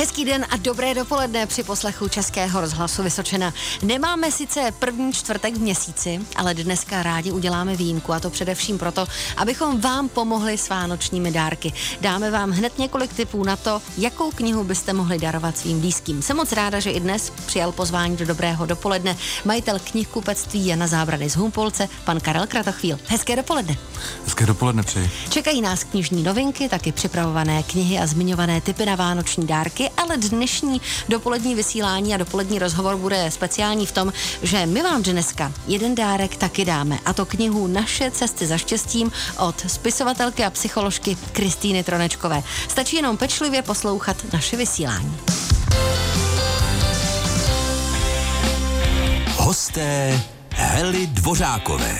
Hezký den a dobré dopoledne při poslechu Českého rozhlasu Vysočina. Nemáme sice první čtvrtek v měsíci, ale dneska rádi uděláme výjimku, a to především proto, abychom vám pomohli s vánočními dárky. Dáme vám hned několik tipů na to, jakou knihu byste mohli darovat svým blízkým. Jsem moc ráda, že i dnes přijal pozvání do Dobrého dopoledne majitel knihkupectví Jana Zábrany z Humpolce, pan Karel Kratochvíl. Hezké dopoledne. Hezké dopoledne přeji. Čekají nás knižní novinky, taky připravované knihy a zmiňované tipy na vánoční dárky, ale dnešní dopolední vysílání a dopolední rozhovor bude speciální v tom, že my vám dneska jeden dárek taky dáme, a to knihu Naše cesty za štěstím od spisovatelky a psycholožky Kristýny Tronečkové. Stačí jenom pečlivě poslouchat naše vysílání. Hosté Hely Dvořákové.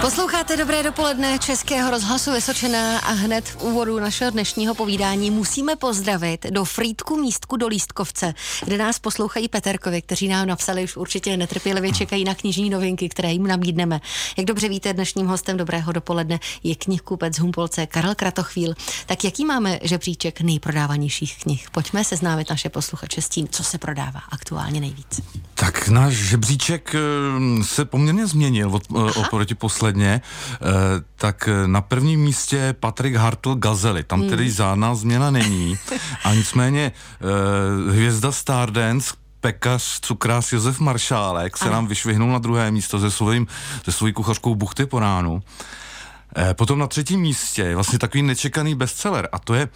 Posloucháte Dobré dopoledne Českého rozhlasu Vysočina a hned v úvodu našeho dnešního povídání musíme pozdravit do Frýdku Místku do Lístkovce, kde nás poslouchají Peterkovi, kteří nám napsali, už určitě netrpělivě čekají na knižní novinky, které jim nabídneme. Jak dobře víte, dnešním hostem Dobrého dopoledne je knihkupec z Humpolce Karel Kratochvíl. Tak jaký máme žebříček nejprodávanějších knih? Pojďme seznámit naše posluchače s tím, co se prodává aktuálně nejvíc. Tak náš žebříček se poměrně změnil oproti posledně, tak na prvním místě Patrik Hartl Gazely, tam tedy žádná změna není, a nicméně hvězda Stardance, pekař, cukrář Josef Maršálek se nám vyšvihnul na druhé místo se svojí kuchařkou Buchty po ránu. Potom na třetím místě je vlastně takový nečekaný bestseller, a to je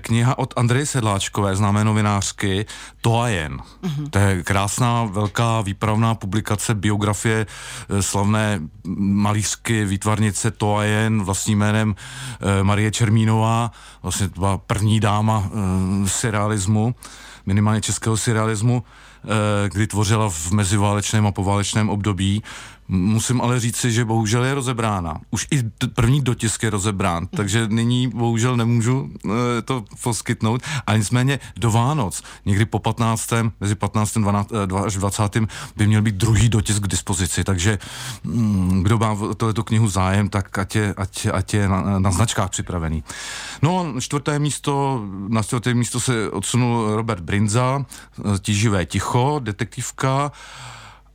kniha od Andreje Sedláčkové, známé novinářky, To a jen. To je krásná, velká, výpravná publikace biografie slavné malířky, výtvarnice To a jen, vlastním jménem Marie Čermínová, vlastně to byla první dáma surrealismu, minimálně českého surrealismu, kdy tvořila v meziválečném a poválečném období. Musím ale říci, že bohužel je rozebrána. Už i první dotisk je rozebrán, takže nyní bohužel nemůžu to poskytnout. A nicméně do Vánoc, někdy po 15., mezi 15. až 20. by měl být druhý dotisk k dispozici, takže kdo má tohleto knihu zájem, tak ať je na značkách připravený. No a na čtvrté místo se odsunul Robert Brinza, Tíživé ticho, detektivka.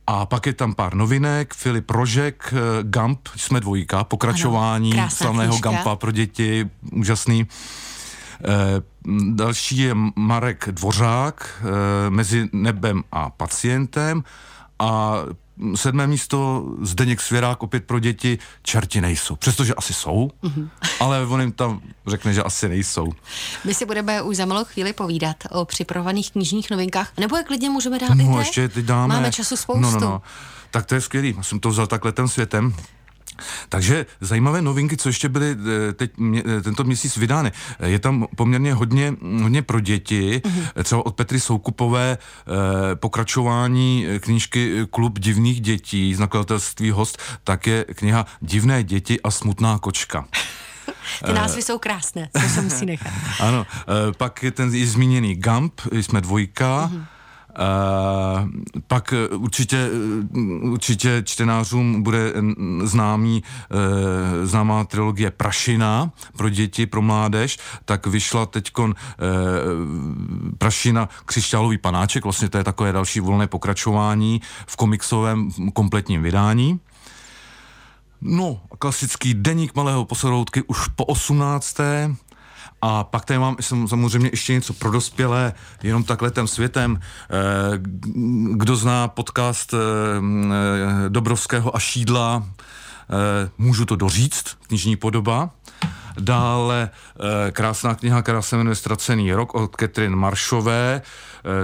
A pak je tam pár novinek, Filip Rožek, Gump, jsme dvojka, pokračování slavného Gumpa pro děti, úžasný. Další je Marek Dvořák, Mezi nebem a pacientem, a sedmé místo Zdeněk Svěrák, opět pro děti, Čerti nejsou. Přestože asi jsou, ale on jim tam řekne, že asi nejsou. My si budeme už za malou chvíli povídat o připravovaných knižních novinkách, nebo jak klidně můžeme dát i ještě teď dáme. Máme času spoustu. No. Tak to je skvělý, jsem to vzal tak letem světem. Takže zajímavé novinky, co ještě byly tento měsíc vydány. Je tam poměrně hodně pro děti, třeba od Petry Soukupové pokračování knížky Klub divných dětí z nakladatelství Host, tak je kniha Divné děti a smutná kočka. Ty názvy jsou krásné, co se musí nechat. Ano, pak je ten i zmíněný Gump, jsme dvojka. Pak určitě čtenářům bude známá trilogie Prašina pro děti, pro mládež, tak vyšla teďkon Prašina Křišťálový panáček, vlastně to je takové další volné pokračování v komiksovém kompletním vydání. No, klasický Deník malého posoroutky už po 18. A pak tady mám samozřejmě ještě něco pro dospělé, jenom tak letem světem. Kdo zná podcast Dobrovského a Šídla, Můžu to doříct, knižní podoba. Dále krásná kniha, která se jmenuje Ztracený rok od Ketrin Maršové,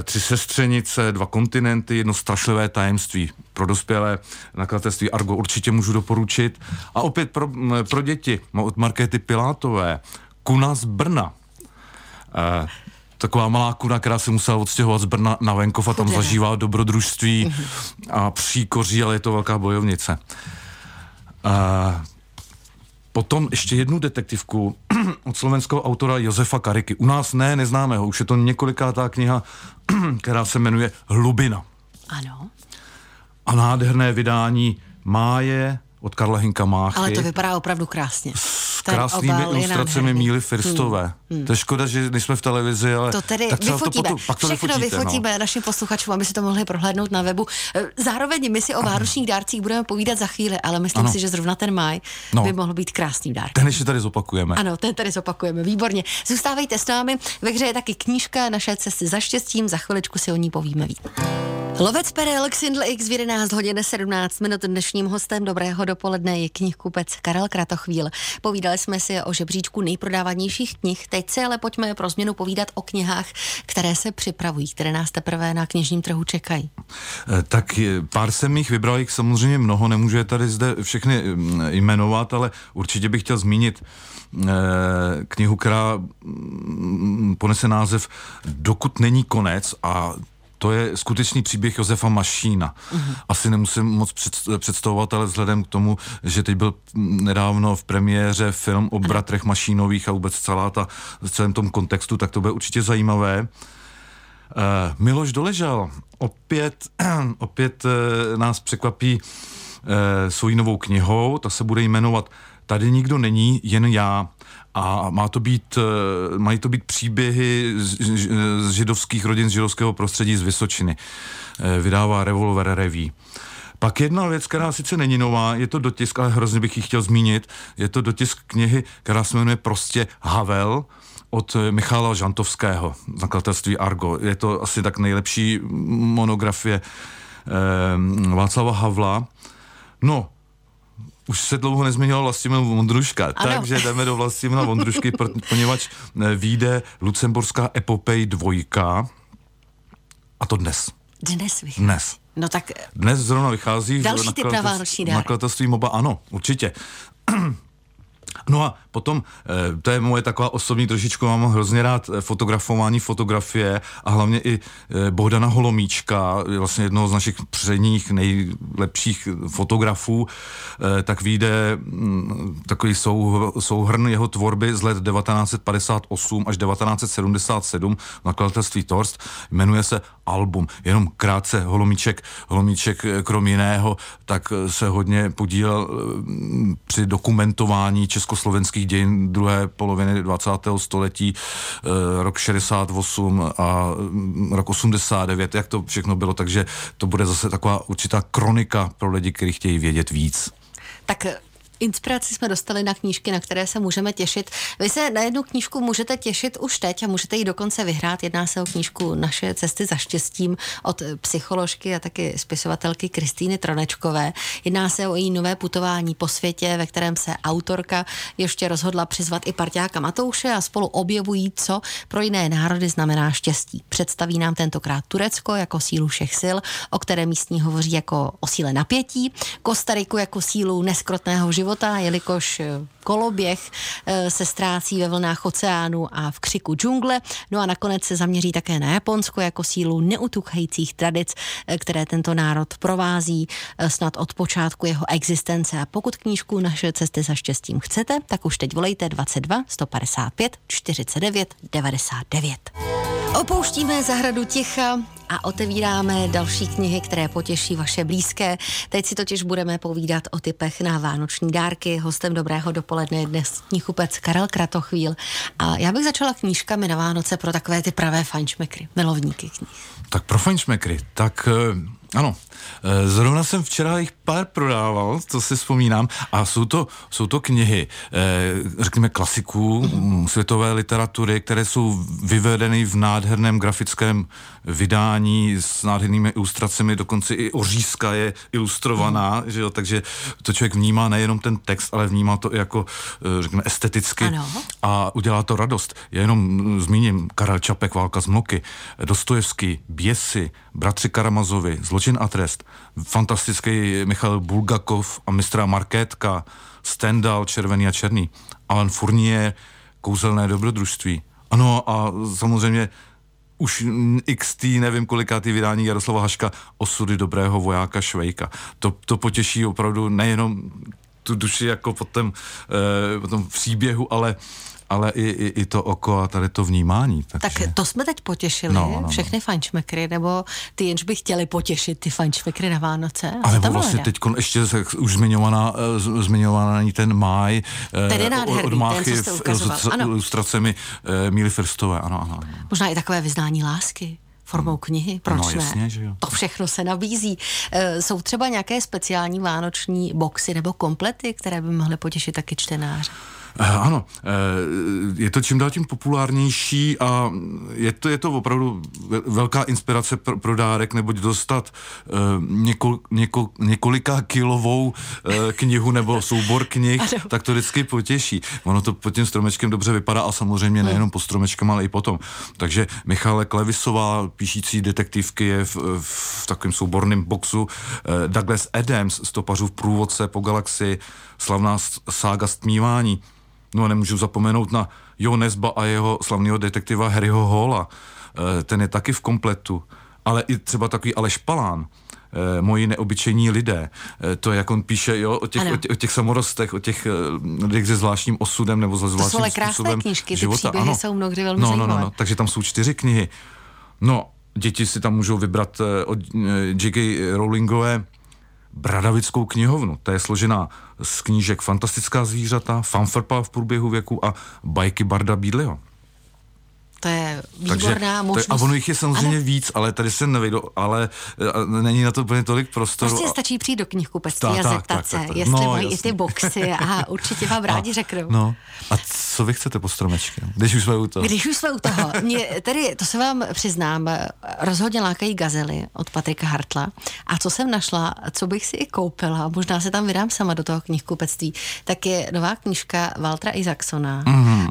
Tři sestřenice, Dva kontinenty, Jedno strašlivé tajemství pro dospělé, nakladatelství Argo, určitě můžu doporučit. A opět pro děti od Markéty Pilátové, Kuna z Brna. Taková malá kuna, která se musela odstěhovat z Brna na venkov a tam zažívá dobrodružství a příkoří, ale je to velká bojovnice. Potom ještě jednu detektivku od slovenského autora Jozefa Kariky. U nás neznámého, už je to několikátá kniha, která se jmenuje Hlubina. Ano. A nádherné vydání Máje od Karla Hynka Máchy. Ale to vypadá opravdu krásně. S krásnými ilustracemi Míly Firstové. To je škoda, že nejsme v televizi, ale... To tedy tak vyfotíme. Všechno vyfotíme našim posluchačům, aby si to mohli prohlédnout na webu. Zároveň my si o vánočních dárcích budeme povídat za chvíli, ale myslím si, že zrovna ten máj by mohl být krásným dárkem. Ten ještě tady zopakujeme. Ano, ten tady zopakujeme. Výborně. Zůstávejte s námi. Ve hře je taky knížka Naše cesty za štěstím. Za chviličku si o ní povíme víc. Lovec perel Xindl X v 11 hodin 17 minut. Dnešním hostem Dobrého dopoledne je knihkupec Karel Kratochvíl. Povídali jsme si o žebříčku nejprodávanějších knih. Teď si ale pojďme pro změnu povídat o knihách, které se připravují, které nás teprve na knižním trhu čekají. Tak pár jsem jich vybral, jich samozřejmě mnoho, nemůžu je tady zde všechny jmenovat, ale určitě bych chtěl zmínit knihu, která ponese název Dokud není konec, a to je skutečný příběh Josefa Mašína. Asi nemusím moc představovat, ale vzhledem k tomu, že teď byl nedávno v premiéře film o bratrech Mašínových a vůbec v celém tom kontextu, tak to bude určitě zajímavé. Miloš Doležal opět nás překvapí svojí novou knihou, ta se bude jmenovat Tady nikdo není, jen já. A mají to být příběhy z židovských rodin, z židovského prostředí z Vysočiny. Vydává Revolver Reví. Pak jedna věc, která sice není nová, je to dotisk, ale hrozně bych ji chtěl zmínit, je to dotisk knihy, která se jmenuje prostě Havel, od Michala Žantovského, nakladatelství Argo. Je to asi tak nejlepší monografie Václava Havla. No, už se dlouho nezměnilo Vlastimil Vondruška, takže jdeme do Vlastimila Vondrušky, poněvadž vyjde Lucemburská epopej 2, a to dnes. Dnes. No tak dnes zrovna vychází další typ na vánoční dárek. Nakladatelství MOBA, ano, určitě. No a potom, to je moje taková osobní trošičku, mám hrozně rád fotografování, fotografie a hlavně i Bohdana Holomíčka, vlastně jednoho z našich předních nejlepších fotografů, tak vyjde takový souhrn jeho tvorby z let 1958 až 1977 v nakladatelství Torst, jmenuje se Album. Jenom krátce, Holomíček krom jiného, tak se hodně podílel při dokumentování československých dějin druhé poloviny 20. století, rok 68 a rok 89, jak to všechno bylo, takže to bude zase taková určitá kronika pro lidi, kteří chtějí vědět víc. Tak inspiraci jsme dostali na knížky, na které se můžeme těšit. Vy se na jednu knížku můžete těšit už teď a můžete ji dokonce vyhrát. Jedná se o knížku Naše cesty za štěstím od psycholožky a taky spisovatelky Kristýny Tronečkové. Jedná se o její nové putování po světě, ve kterém se autorka ještě rozhodla přizvat i parťáka Matouše a spolu objevují, co pro jiné národy znamená štěstí. Představí nám tentokrát Turecko jako sílu všech sil, o které místní hovoří jako o síle napětí, Kostariku jako sílu neskrotného života, jelikož koloběh se ztrácí ve vlnách oceánu a v křiku džungle. No a nakonec se zaměří také na Japonsko jako sílu neutuchajících tradic, které tento národ provází snad od počátku jeho existence. A pokud knížku Naše cesty za štěstím chcete, tak už teď volejte 22 155 49 99. Opouštíme zahradu ticha a otevíráme další knihy, které potěší vaše blízké. Teď si totiž budeme povídat o tipech na vánoční dárky. Hostem Dobrého dopoledne je dnes knihkupec Karel Kratochvíl. A já bych začala knížkami na Vánoce pro takové ty pravé fajnšmekry, milovníky knih. Tak pro fajnšmekry, tak... Ano, zrovna jsem včera jich pár prodával, to si vzpomínám, a jsou to knihy, řekněme klasiků světové literatury, které jsou vyvedeny v nádherném grafickém vydání s nádhernými ilustracemi, dokonce i Ořízka je ilustrovaná, že jo, takže to člověk vnímá nejenom ten text, ale vnímá to i jako, řekněme, esteticky, ano, a udělá to radost. Já jenom zmíním Karel Čapek, Válka z mloky, Dostojevský, Běsy, Bratři Karamazovi, Zločin a trest, fantastický Michal Bulgakov a mistra Markétka, Stendhal, Červený a černý, Alan Fournier, Kouzelné dobrodružství. Ano, a samozřejmě už XT, nevím kolikátý vydání Jaroslava Haška, Osudy dobrého vojáka Švejka. To potěší opravdu nejenom tu duši jako po tom příběhu, ale i to oko a tady to vnímání. Takže... Tak to jsme teď potěšili, no. Všechny fančmekry, nebo ty jenž by chtěli potěšit ty fančmekry na Vánoce. Ale vlastně teď ještě už zmiňovaný ten máj od Máchy s ilustracemi Míly Firstové. Ano. Možná i takové vyznání lásky formou knihy, proč ne? Jasně, že jo. To všechno se nabízí. Jsou třeba nějaké speciální vánoční boxy nebo komplety, které by mohly potěšit taky čtenáře? Ano, je to čím dál tím populárnější a je to opravdu velká inspirace pro dárek, neboť dostat několika kilovou knihu nebo soubor knih, tak to vždycky potěší. Ono to pod tím stromečkem dobře vypadá a samozřejmě nejenom pod stromečkem, ale i potom. Takže Michale Klevisová, píšící detektivky, je v takovém souborném boxu. Douglas Adams, Stopařův průvodce po galaxii, slavná sága stmívání. No a nemůžu zapomenout na Jo Nesba a jeho slavného detektiva Harryho Halla. Ten je taky v kompletu. Ale i třeba takový Aleš Palán, Moji neobyčejní lidé. To je, jak on píše, o těch samorostech, o těch lidech se zvláštním osudem nebo se zvláštním způsobem života. To jsou krásné knížky, ty příběhy jsou mnohdy velmi zajímavé. No, takže tam jsou 4 knihy. No, děti si tam můžou vybrat od J.K. Rowlingové Bradavickou knihovnu. Ta je složená z knížek Fantastická zvířata, Fanfarpa v průběhu věku a Bajky Barda Beadleyho. To je výborná možnost. A ono jich je samozřejmě víc, ale tady se nevejdu, ale není na to úplně tolik prostoru. Prostě stačí přijít do knihkupectví a zeptat se, jestli mají i ty boxy a určitě vám rádi řeknou. No. A co vy chcete po stromečkem, když už jsme u toho? Mě tedy, to se vám přiznám, rozhodně lákají gazely od Patrika Hartla. A co jsem našla, co bych si i koupila, možná se tam vydám sama do toho knihkupectví, tak je nová knížka Waltera Isaacsona,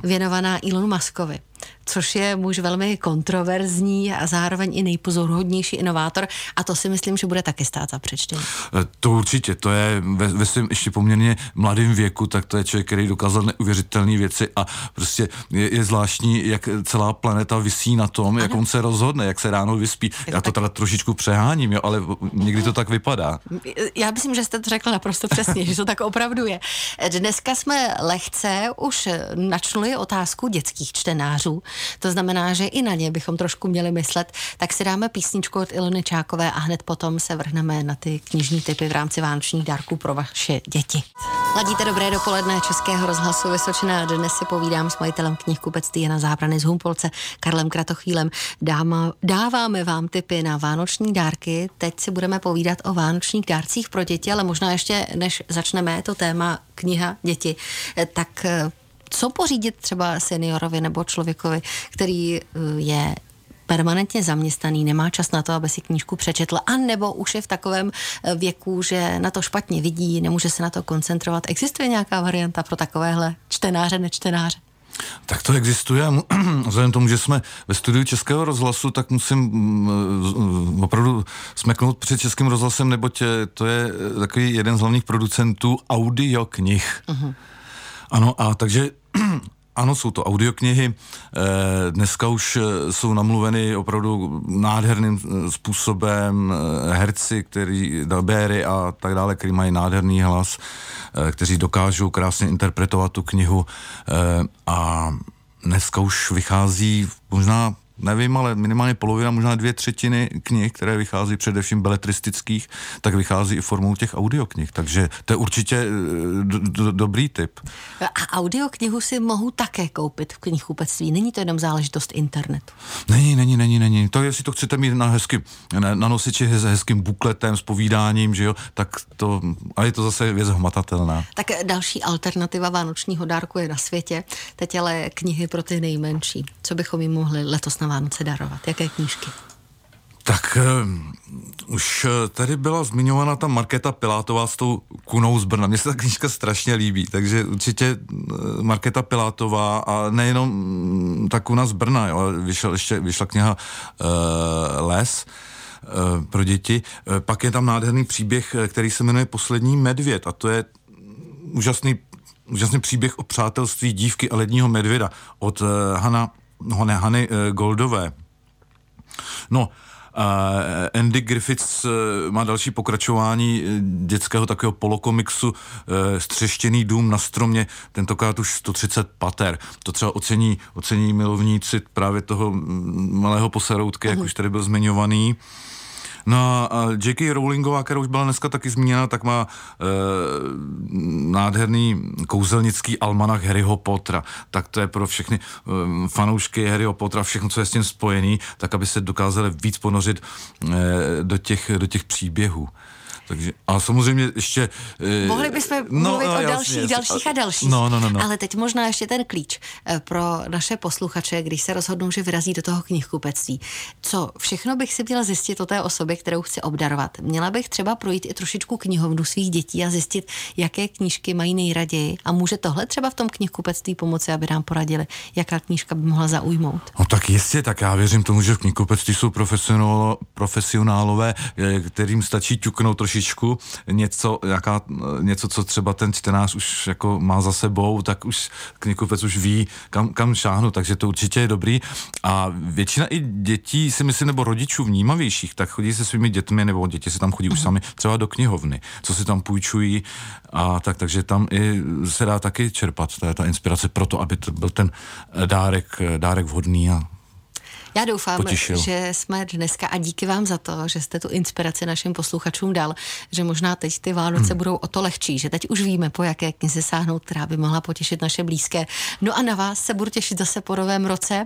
věnovaná Elonu Muskovi, což je muž velmi kontroverzní a zároveň i nejpozoruhodnější inovátor, a to si myslím, že bude taky stát za přečtení. To určitě, to je ve svém ještě poměrně mladém věku, tak to je člověk, který dokázal neuvěřitelné věci a prostě je zvláštní, jak celá planeta visí na tom, jak on se rozhodne, jak se ráno vyspí. Já to teda trošičku přeháním, ale někdy to tak vypadá. Já myslím, že jste to řekl naprosto přesně, že to tak opravdu je. Dneska jsme lehce už načnuli otázku dětských čtenářů. To znamená, že i na ně bychom trošku měli myslet, tak si dáme písničku od Ilony Čákové a hned potom se vrhneme na ty knižní tipy v rámci vánočních dárků pro vaše děti. Ladíte Dobré dopoledne Českého rozhlasu Vysočina. Dnes si povídám s majitelem knihkupectví Jana Zábrany z Humpolce, Karlem Kratochvílem. Dáváme vám tipy na vánoční dárky. Teď si budeme povídat o vánočních dárcích pro děti, ale možná ještě, než začneme to téma kniha děti, tak co pořídit třeba seniorovi nebo člověkovi, který je permanentně zaměstnaný, nemá čas na to, aby si knížku přečetl, anebo už je v takovém věku, že na to špatně vidí, nemůže se na to koncentrovat. Existuje nějaká varianta pro takovéhle čtenáře, nečtenáře? Tak to existuje. Vzhledem tomu, že jsme ve studiu Českého rozhlasu, tak musím opravdu smeknout před Českým rozhlasem, neboť to je takový jeden z hlavních producentů audioknih. Ano, a takže ano, jsou to audioknihy. Dneska už jsou namluveny opravdu nádherným způsobem herci, kteří dabéry a tak dále, kteří mají nádherný hlas, kteří dokážou krásně interpretovat tu knihu. A dneska už vychází možná, nevím, ale minimálně polovina, možná 2/3 knih, které vychází především beletristických, tak vychází i formou těch audioknih, takže to je určitě dobrý tip. A audioknihu si mohu také koupit v knihkupectví, není to jenom záležitost internetu? Není. To, jestli to chcete mít na nosiči s hezkým bukletem, s povídáním, že jo, tak to, a je to zase věc hmatatelná. Tak další alternativa vánočního dárku je na světě, teď ale knihy pro ty nejmenší. Co bychom jim mohli letos na Vánoce darovat? Jaké knížky? Tak už tady byla zmiňována ta Markéta Pilátová s tou Kunou z Brna. Mně se ta knížka strašně líbí, takže určitě Markéta Pilátová a nejenom ta Kuna z Brna, jo, vyšla kniha Les pro děti. Pak je tam nádherný příběh, který se jmenuje Poslední medvěd, a to je úžasný příběh o přátelství dívky a ledního medvěda od Hany Goldové. No, Andy Griffiths má další pokračování dětského takového polokomiksu Střeštěný dům na stromě, tentokrát už 130 pater. To třeba ocení milovníci právě toho malého poseroutka, jak už tady byl zmiňovaný. No a J.K. Rowlingová, která už byla dneska taky zmíněna, tak má nádherný kouzelnický almanach Harryho Pottera. Tak to je pro všechny fanoušky Harryho Pottera, všechno, co je s tím spojený, tak aby se dokázali víc ponořit do těch příběhů. Takže, a samozřejmě ještě... Mohli bychom mluvit o dalších. No. Ale teď možná ještě ten klíč pro naše posluchače, když se rozhodnou, že vyrazí do toho knihkupectví. Co všechno bych si měla zjistit o té osobě, kterou chci obdarovat? Měla bych třeba projít i trošičku knihovnu svých dětí a zjistit, jaké knížky mají nejraději. A může tohle třeba v tom knihkupectví pomoci, aby nám poradili, jaká knížka by mohla zaujmout? No tak jistě, tak já věřím tomu, že v knihkupectví jsou profesionálové, kterým stačí ťuknout něco, co třeba ten čtenář už jako má za sebou, tak už knihkupec už ví, kam šáhnu, takže to určitě je dobrý. A většina i dětí, si myslím, nebo rodičů vnímavějších, tak chodí se svými dětmi, nebo děti si tam chodí už sami, třeba do knihovny, co si tam půjčují a tak, takže tam i se dá taky čerpat ta inspirace pro to, aby to byl ten dárek vhodný a já doufám, že jsme dneska, a díky vám za to, že jste tu inspiraci našim posluchačům dal, že možná teď ty Vánoce budou o to lehčí, že teď už víme, po jaké knize sáhnout, která by mohla potěšit naše blízké. No a na vás se budu těšit zase po novém roce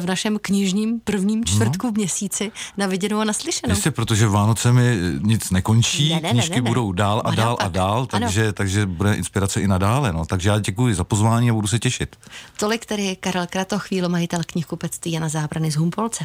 v našem knižním prvním čtvrtku v měsíci, na viděnou a naslyšenou. Jistě, protože Vánoce mi nic nekončí, knížky budou dál a dál a dál, takže bude inspirace i nadále. No. Takže já děkuji za pozvání a budu se těšit. Tolik tedy Karel Kratochvíl, majitel knihkupectví Jana Zábrany z Polce.